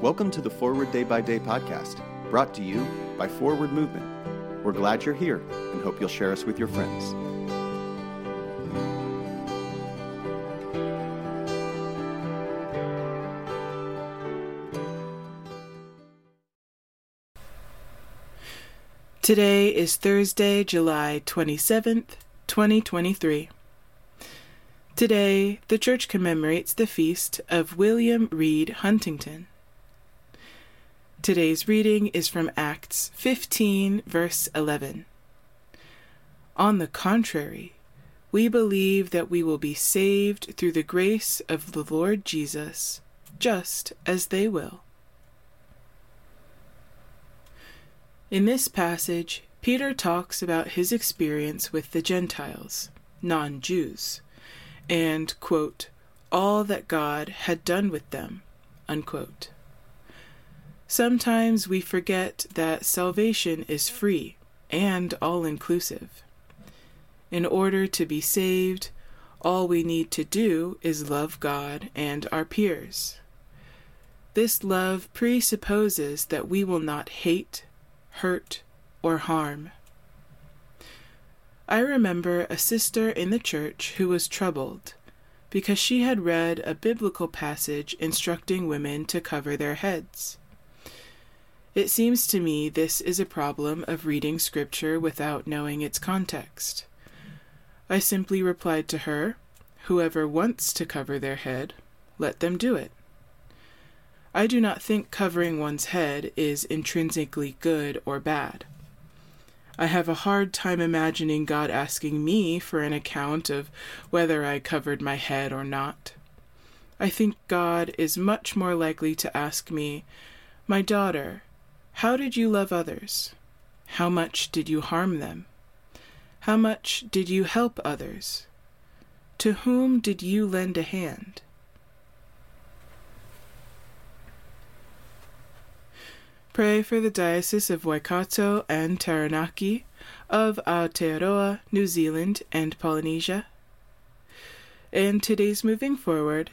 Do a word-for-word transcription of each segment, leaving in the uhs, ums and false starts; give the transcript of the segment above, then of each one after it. Welcome to the Forward Day by Day podcast, brought to you by Forward Movement. We're glad you're here and hope you'll share us with your friends. Today is Thursday, July twenty-seventh, twenty twenty-three. Today, the Church commemorates the feast of William Reed Huntington. Today's reading is from Acts fifteen, verse eleven. On the contrary, we believe that we will be saved through the grace of the Lord Jesus, just as they will. In this passage, Peter talks about his experience with the Gentiles, non-Jews, and, quote, all that God had done with them, unquote. Sometimes we forget that salvation is free and all-inclusive. In order to be saved, all we need to do is love God and our peers. This love presupposes that we will not hate, hurt, or harm. I remember a sister in the church who was troubled because she had read a biblical passage instructing women to cover their heads. It seems to me this is a problem of reading scripture without knowing its context. I simply replied to her, "Whoever wants to cover their head, let them do it." I do not think covering one's head is intrinsically good or bad. I have a hard time imagining God asking me for an account of whether I covered my head or not. I think God is much more likely to ask me, "My daughter, how did you love others? How much did you harm them? How much did you help others? To whom did you lend a hand?" Pray for the Diocese of Waikato and Taranaki, of Aotearoa, New Zealand, and Polynesia. And today's moving forward,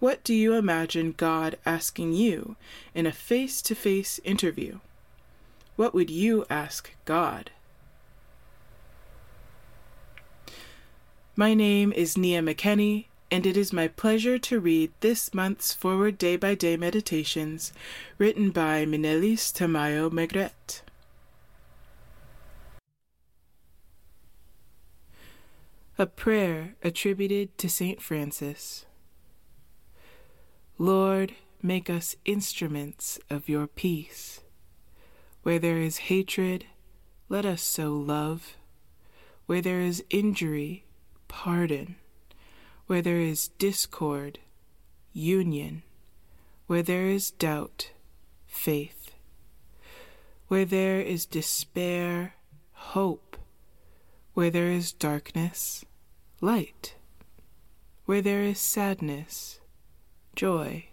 what do you imagine God asking you in a face-to-face interview? What would you ask God? My name is Nia McKenney, and it is my pleasure to read this month's Forward Day by Day Meditations, written by Minelis Tamayo Megret. A prayer attributed to Saint Francis. Lord, make us instruments of your peace. Where there is hatred, let us sow love. Where there is injury, pardon. Where there is discord, union. Where there is doubt, faith. Where there is despair, hope. Where there is darkness, light. Where there is sadness, joy.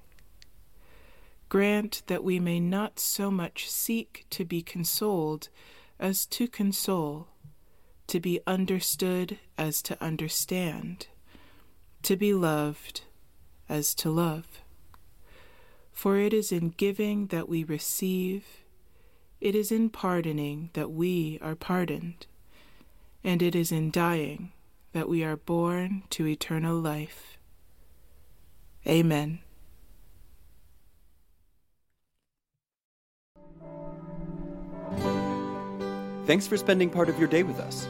Grant that we may not so much seek to be consoled as to console, to be understood as to understand, to be loved as to love. For it is in giving that we receive, it is in pardoning that we are pardoned, and it is in dying that we are born to eternal life. Amen. Thanks for spending part of your day with us.